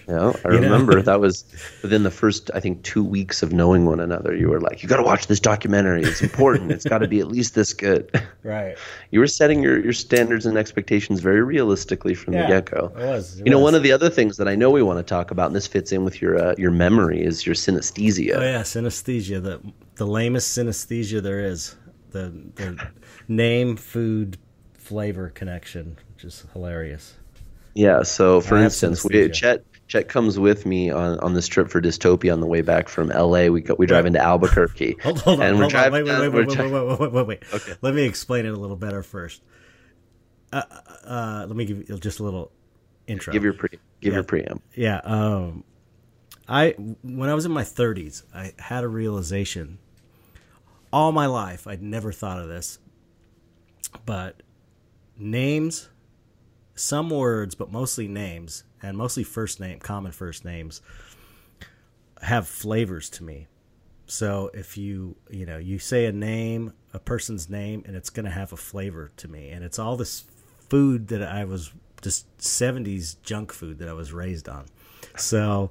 No, I remember that was within the first, I think, 2 weeks of knowing one another. You were like, you got to watch this documentary. It's important. It's got to be at least this good. Right. You were setting your standards and expectations very realistically from the get-go. It was. One of the other things that I know we want to talk about, and this fits in with your memory, is your synesthesia. Oh, yeah, synesthesia, the lamest synesthesia there is. The name, food, flavor connection, which is hilarious. Yeah, so for instance, Chet comes with me on this trip for Dystopia on the way back from LA. We drive into Albuquerque. Hold on, wait. Okay. Let me explain it a little better first. Let me give you just a little intro. Give your preamble. Yeah. When I was in my 30s, I had a realization. All my life, I'd never thought of this, but names, some words, but mostly names, and mostly first name, common first names, have flavors to me. So if you say a name, a person's name, and it's going to have a flavor to me. And it's all this food that I was just 70s junk food that I was raised on. So,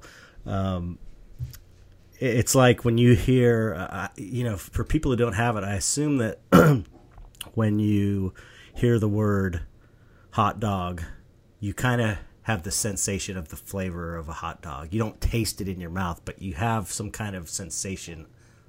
it's like when you hear, for people who don't have it, I assume that when you hear the word hot dog, you kind of have the sensation of the flavor of a hot dog. You don't taste it in your mouth, but you have some kind of sensation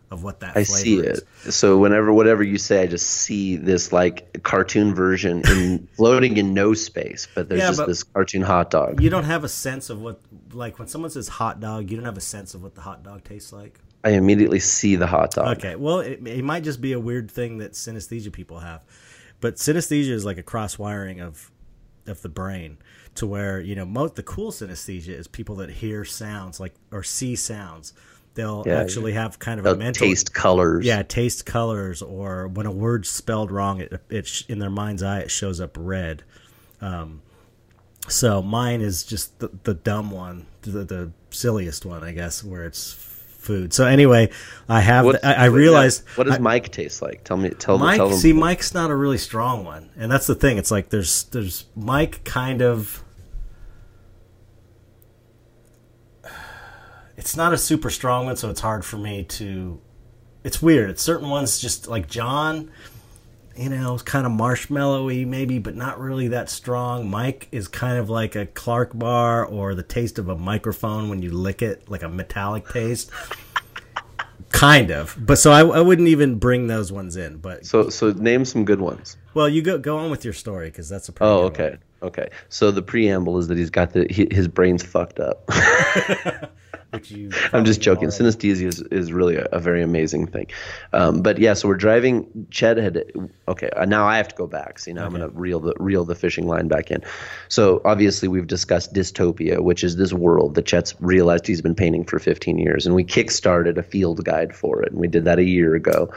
of what that flavor is. I see it. So whatever you say, I just see this like cartoon version floating in no space, but there's this cartoon hot dog. You don't have a sense of what, like when someone says hot dog, you don't have a sense of what the hot dog tastes like. I immediately see the hot dog. Okay, well, it might just be a weird thing that synesthesia people have, but synesthesia is like a cross wiring of the brain to where the cool synesthesia is people that hear sounds like or see sounds. They'll actually have kind of a mental taste colors. Yeah, taste colors, or when a word's spelled wrong, it in their mind's eye it shows up red. So mine is just the dumb one, the silliest one, I guess, where it's food. So anyway, I realized. What does Mike taste like? Tell me. See, Mike's not a really strong one, and that's the thing. It's like there's Mike kind of. It's not a super strong one, so it's hard for me to... It's weird. It's certain ones just like John, kind of marshmallowy maybe, but not really that strong. Mike is kind of like a Clark bar or the taste of a microphone when you lick it, like a metallic taste. Kind of. But so I wouldn't even bring those ones in. But So name some good ones. Well, you go on with your story because that's a pretty good one. Okay. So the preamble is that he's got his brain's fucked up. I'm just joking. Already. Synesthesia is really a very amazing thing. But yeah, so we're driving. Chet had now I have to go back. So I'm going to reel the fishing line back in. So obviously we've discussed Dystopia, which is this world that Chet's realized he's been painting for 15 years. And we kickstarted a field guide for it. And we did that a year ago.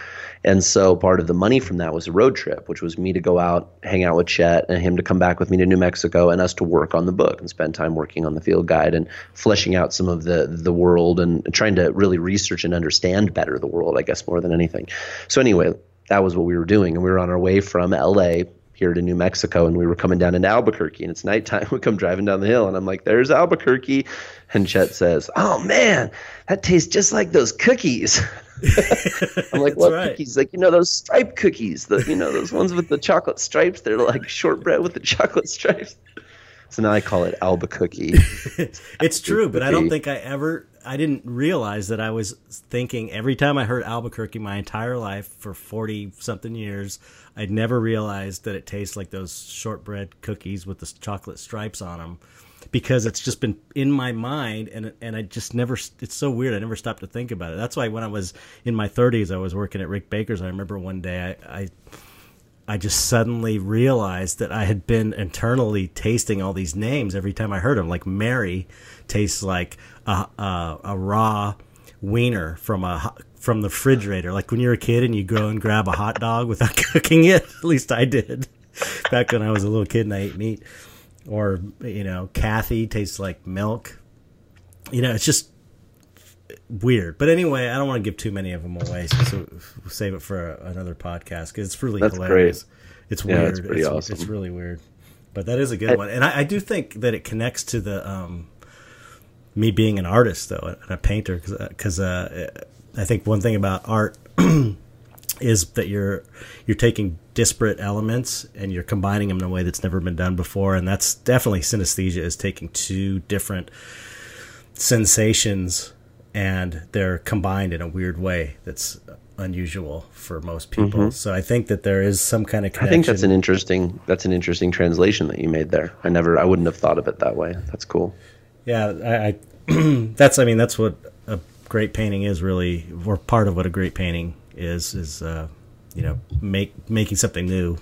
And so part of the money from that was a road trip, which was me to go out, hang out with Chet, and him to come back with me to New Mexico and us to work on the book and spend time working on the field guide and fleshing out some of the world and trying to really research and understand better the world, I guess, more than anything. So anyway, that was what we were doing. And we were on our way from LA here to New Mexico, and we were coming down into Albuquerque, and it's nighttime. We come driving down the hill, and I'm like, there's Albuquerque. And Chet says, oh, man, that tastes just like those cookies. I'm like, what cookies? Like, those striped cookies, those ones with the chocolate stripes. They're like shortbread with the chocolate stripes. So now I call it Albuquerque. It's true, but I don't think I didn't realize that I was thinking every time I heard Albuquerque my entire life for 40-something years, I'd never realized that it tastes like those shortbread cookies with the chocolate stripes on them because it's just been in my mind, and I just never – it's so weird. I never stopped to think about it. That's why when I was in my 30s, I was working at Rick Baker's. I remember one day I just suddenly realized that I had been internally tasting all these names every time I heard them. Like Mary tastes like a raw wiener from the refrigerator. Like when you're a kid and you go and grab a hot dog without cooking it. At least I did back when I was a little kid and I ate meat. Or, Kathy tastes like milk. It's just weird, but anyway, I don't want to give too many of them away, so we'll save it for another podcast because it's really hilarious. Great. It's weird. It's pretty awesome. It's really weird. But that is a good one. And I do think that it connects to the me being an artist, though, and a painter, because I think one thing about art is that you're taking disparate elements and you're combining them in a way that's never been done before. And that's definitely synesthesia, is taking two different sensations and they're combined in a weird way that's unusual for most people. Mm-hmm. So I think that there is some kind of connection. I think that's an interesting translation that you made there. I wouldn't have thought of it that way. That's cool. Yeah, that's what a great painting is, really, or part of what a great painting is making something new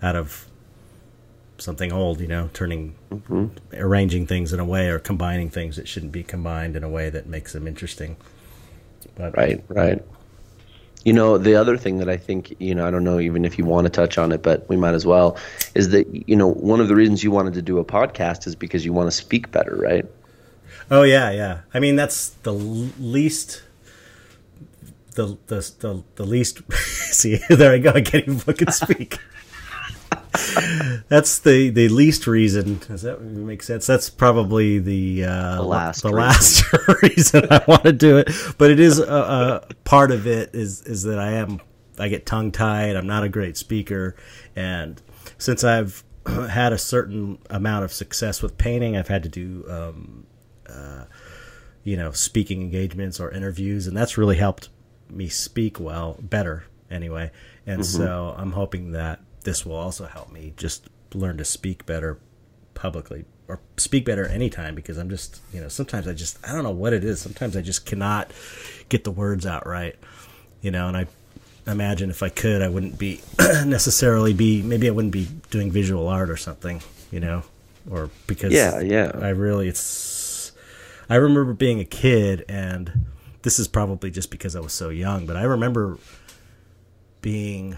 out of something old, turning, mm-hmm. arranging things in a way, or combining things that shouldn't be combined in a way that makes them interesting. But, right. The other thing that I think, I don't know even if you want to touch on it, but we might as well, is that, one of the reasons you wanted to do a podcast is because you want to speak better, right? Oh, yeah. I mean, that's the least, see, there I go, I can't even fucking speak. That's the least reason. Does that make sense? That's probably the last reason I want to do it. But it is part of it is that I get tongue tied. I'm not a great speaker, and since I've had a certain amount of success with painting, I've had to do speaking engagements or interviews, and that's really helped me speak better anyway. And mm-hmm. so I'm hoping that this will also help me just learn to speak better publicly, or speak better anytime, because I'm just, sometimes I don't know what it is. Sometimes I just cannot get the words out right, and I imagine if I could, I wouldn't be maybe I wouldn't be doing visual art or something, or because yeah. I remember being a kid, and this is probably just because I was so young, but I remember being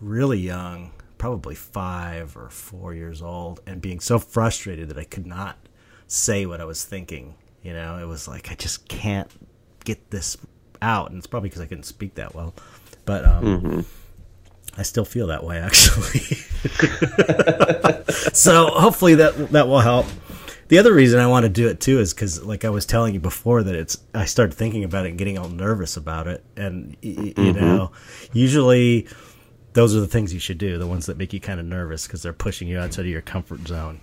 really young, probably 5 or 4 years old, and being so frustrated that I could not say what I was thinking. It was like, I just can't get this out, and it's probably because I couldn't speak that well, but mm-hmm. I still feel that way, actually. So hopefully that will help. The other reason I want to do it too is because, like I was telling you before, that I started thinking about it and getting all nervous about it, and mm-hmm. Usually those are the things you should do, the ones that make you kind of nervous, because they're pushing you outside of your comfort zone,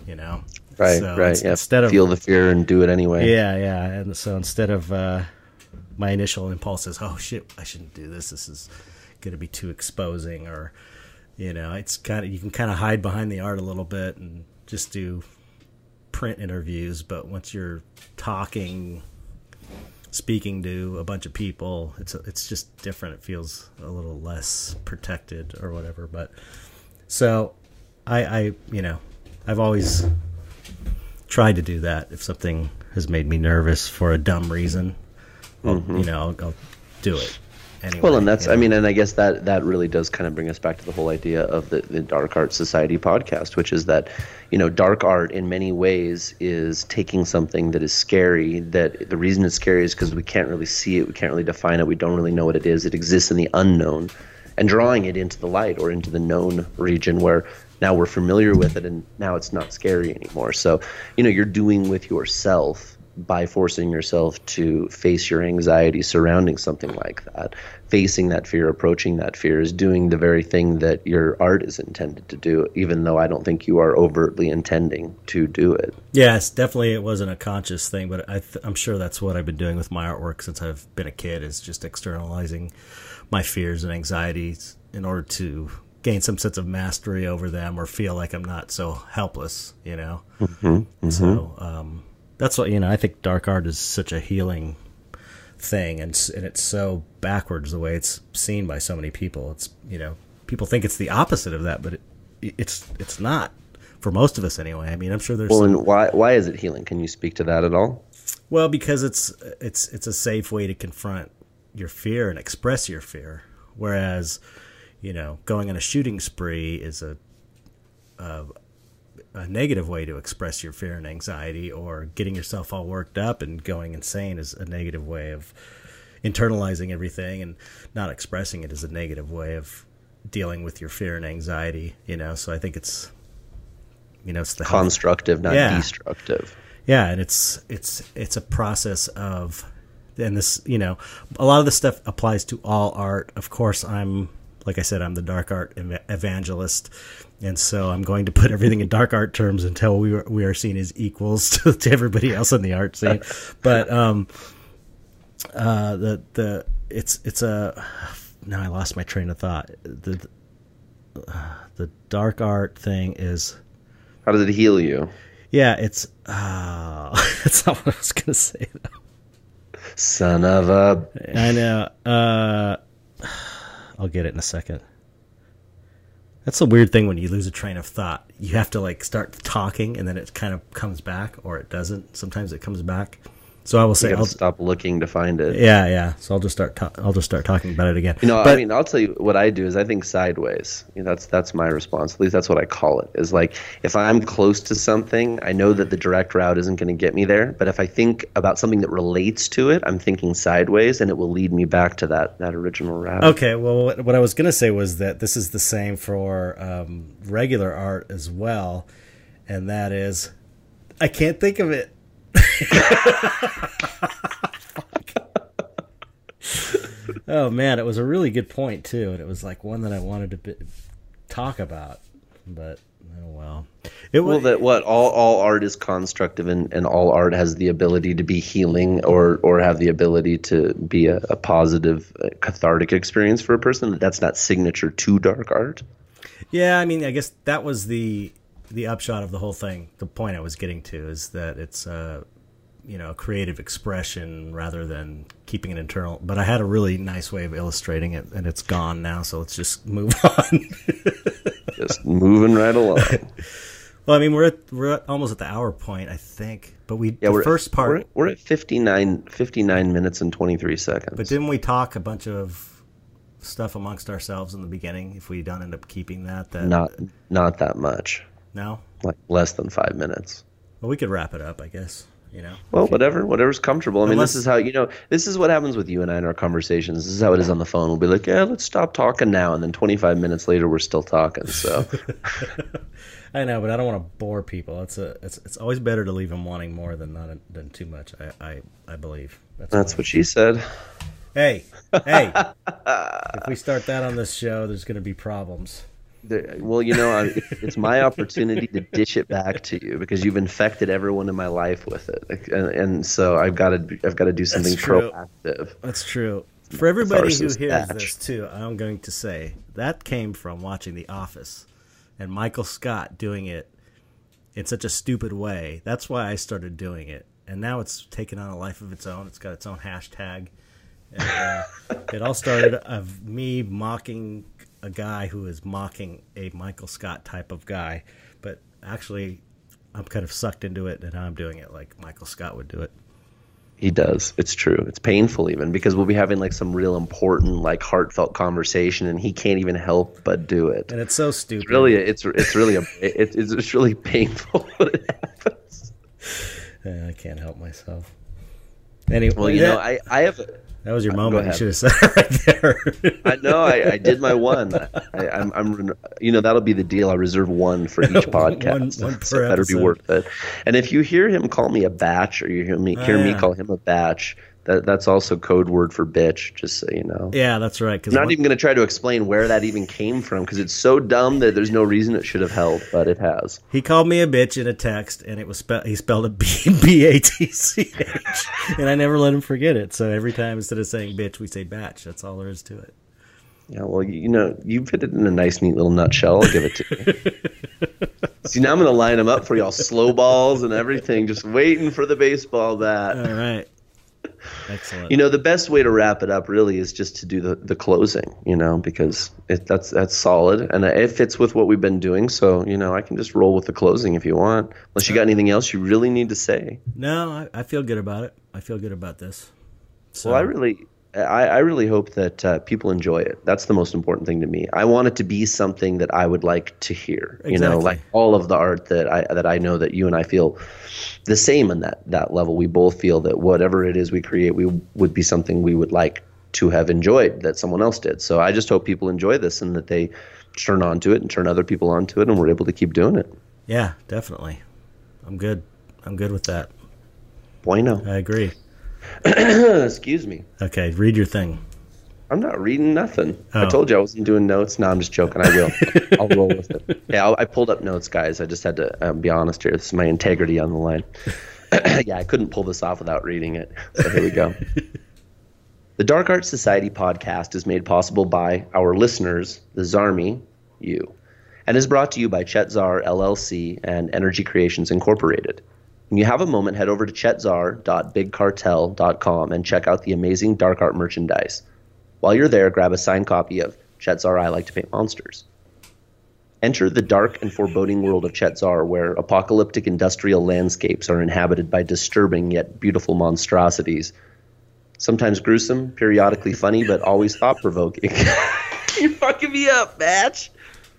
Right, so right. Yeah. Instead of feel the fear and do it anyway. Yeah. And so instead of my initial impulse is, oh shit, I shouldn't do this. This is going to be too exposing, or it's kind of, you can kind of hide behind the art a little bit and just do print interviews. But once you're speaking to a bunch of people, it's just different. It feels a little less protected or whatever. But so I've always tried to do that. If something has made me nervous for a dumb reason, mm-hmm. I'll do it anyway. Well, and that's, and I guess that really does kind of bring us back to the whole idea of the Dark Art Society podcast, which is that, dark art in many ways is taking something that is scary, that the reason it's scary is because we can't really see it, we can't really define it, we don't really know what it is, it exists in the unknown, and drawing it into the light or into the known region where now we're familiar with it and now it's not scary anymore. So, you're doing with yourself by forcing yourself to face your anxiety surrounding something like that. Facing that fear, approaching that fear, is doing the very thing that your art is intended to do, even though I don't think you are overtly intending to do it. Yes, definitely it wasn't a conscious thing, but I'm sure that's what I've been doing with my artwork since I've been a kid, is just externalizing my fears and anxieties in order to gain some sense of mastery over them, or feel like I'm not so helpless, Mm-hmm, mm-hmm. So, that's what, I think dark art is such a healing thing, and it's so backwards the way it's seen by so many people. It's, people think it's the opposite of that, but it's not, for most of us anyway. I mean, I'm sure there's... Well, and why is it healing? Can you speak to that at all? Well, because it's a safe way to confront your fear and express your fear, whereas, going on a shooting spree is a negative way to express your fear and anxiety, or getting yourself all worked up and going insane is a negative way of internalizing everything, and not expressing it is a negative way of dealing with your fear and anxiety, so I think it's you know, it's the constructive, not destructive. Yeah. And it's a process of, and this, you know, a lot of this stuff applies to all art. Of course, I'm the dark art evangelist. And so I'm going to put everything in dark art terms until we are seen as equals to everybody else in the art scene. But now I lost my train of thought. The dark art thing is, how does it heal you? Yeah, it's that's not what I was gonna say though. Son of a. I know. I'll get it in a second. That's a weird thing when you lose a train of thought. You have to like start talking and then it kind of comes back, or it doesn't. Sometimes it comes back. So I will say, I'll stop looking to find it. Yeah, yeah. So I'll just start talking about it again. You know, but, I mean, I'll tell you what I do is I think sideways. You know, that's my response. At least that's what I call it. Is like, if I'm close to something, I know that the direct route isn't going to get me there. But if I think about something that relates to it, I'm thinking sideways, and it will lead me back to that original route. Okay. Well, what I was going to say was that this is the same for regular art as well, and that is, I can't think of it. Oh man, it was a really good point too, and it was like one that I wanted to talk about, but oh well. All art is constructive, and all art has the ability to be healing or have the ability to be a positive cathartic experience for a person. That's not signature to dark art. Yeah, I mean, I guess that was the upshot of the whole thing. The point I was getting to is that it's a creative expression rather than keeping it internal. But I had a really nice way of illustrating it, and it's gone now, so let's just move on. Just moving right along. Well, I mean, we're almost at the hour point, I think. But we're at 59 minutes and 23 seconds. But didn't we talk a bunch of stuff amongst ourselves in the beginning? If we don't end up keeping that, then not that much. No? Like less than 5 minutes. Well, we could wrap it up, I guess, you know. Well, whatever's comfortable. I mean, this is how, you know, this is what happens with you and I in our conversations. This is how it is on the phone. We'll be like, yeah, let's stop talking now. And then 25 minutes later, we're still talking. So I know, but I don't want to bore people. It's always better to leave them wanting more than too much. I believe. That's what she said. Hey, if we start that on this show, there's going to be problems. Well, you know, it's my opportunity to dish it back to you because you've infected everyone in my life with it, and so I've got to do something proactive. That's true. For everybody who hears this too, I'm going to say that came from watching The Office, and Michael Scott doing it in such a stupid way. That's why I started doing it, and now it's taken on a life of its own. It's got its own hashtag. And, it all started of me mocking a guy who is mocking a Michael Scott type of guy, but actually I'm kind of sucked into it, and I'm doing it like Michael Scott would do it. He does. It's true. It's painful even, because we'll be having like some real important, like heartfelt conversation, and he can't even help but do it. And it's so stupid. It's really, it's really painful when it happens. I can't help myself. Anyway, well, you know, I have. That was your moment. You should have said it right there. I know. I did my one. I'm. You know, that'll be the deal. I reserve one for each podcast. One so it better be worth it. And if you hear him call me a batch, or you hear me call him a batch, that's also code word for bitch. Just so you know. Yeah, that's right. I'm not even going to try to explain where that even came from, because it's so dumb that there's no reason it should have held, but it has. He called me a bitch in a text, and it was he spelled it B-A-T-C-H, and I never let him forget it. So every time, instead of saying bitch, we say batch. That's all there is to it. Yeah, well, you know, you put it in a nice, neat little nutshell. I'll give it to you. See, now I'm going to line them up for y'all, slow balls and everything, just waiting for the baseball bat. All right. Excellent. You know, the best way to wrap it up really is just to do the closing, you know, because that's solid, and it fits with what we've been doing. So, you know, I can just roll with the closing if you want, unless you got anything else you really need to say. No, I feel good about it. I feel good about this. So. Well, I really hope that people enjoy it. That's the most important thing to me. I want it to be something that I would like to hear. Exactly. You know, like all of the art that I know that you and I feel the same on that level. We both feel that whatever it is we create, we would be something we would like to have enjoyed that someone else did. So I just hope people enjoy this, and that they turn on to it and turn other people on to it, and we're able to keep doing it. Yeah, definitely. I'm good with that. Bueno. I agree. Excuse me. Okay, read your thing. I'm not reading nothing. Oh. I told you I wasn't doing notes. No, I'm just joking. I will. I'll roll with it. Yeah, I pulled up notes, guys. I just had to be honest here. This is my integrity on the line. Yeah, I couldn't pull this off without reading it. So here we go. The Dark Art Society podcast is made possible by our listeners, the Zarmy, you, and is brought to you by Chet Zar LLC and Energy Creations Incorporated. When you have a moment, head over to chetzar.bigcartel.com and check out the amazing dark art merchandise. While you're there, grab a signed copy of Chet Zar, I Like to Paint Monsters. Enter the dark and foreboding world of Chet Zar, where apocalyptic industrial landscapes are inhabited by disturbing yet beautiful monstrosities. Sometimes gruesome, periodically funny, but always thought-provoking. You're fucking me up, Batch.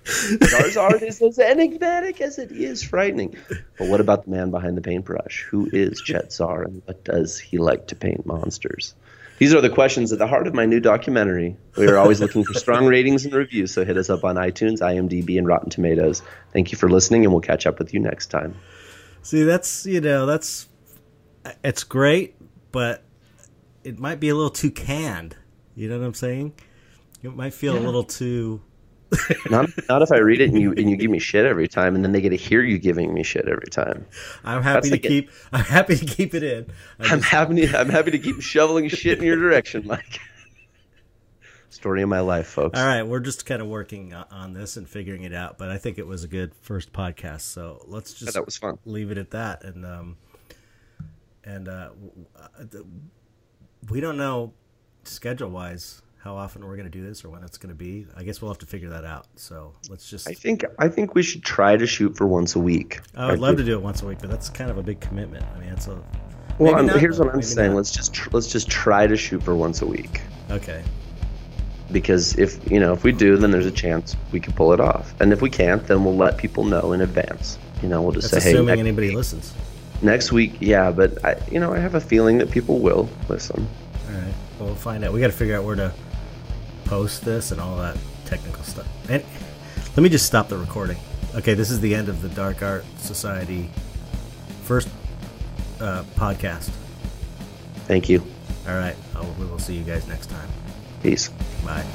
Zar's art is as enigmatic as it is frightening. But what about the man behind the paintbrush? Who is Chet Zar, and what does he like to paint monsters? These are the questions at the heart of my new documentary. We are always looking for strong ratings and reviews, so hit us up on iTunes, IMDb, and Rotten Tomatoes. Thank you for listening, and we'll catch up with you next time. See, it's great, but it might be a little too canned. You know what I'm saying? It might feel a little too... not if I read it and you give me shit every time, and then they get to hear you giving me shit every time. I'm happy to keep it in. I'm happy to keep shoveling shit in your direction, Mike. Story of my life, folks. All right, we're just kind of working on this and figuring it out, but I think it was a good first podcast. So let's just that was fun. Leave it at that, and we don't know schedule wise how often we're going to do this or when it's going to be. I guess we'll have to figure that out. So let's just... I think we should try to shoot for once a week. I'd love to do it once a week, but that's kind of a big commitment. I mean, it's a... Well, here's what I'm saying. Let's just try to shoot for once a week. Okay. Because if we do, then there's a chance we could pull it off. And if we can't, then we'll let people know in advance. We'll just say, hey... Assuming anybody listens. Next week, yeah, but I have a feeling that people will listen. All right. Well, we'll find out. We got to figure out where to... post this and all that technical stuff. And let me just stop the recording. Okay, this is the end of the Dark Art Society first podcast. Thank you. All right. We will see you guys next time. Peace. Bye.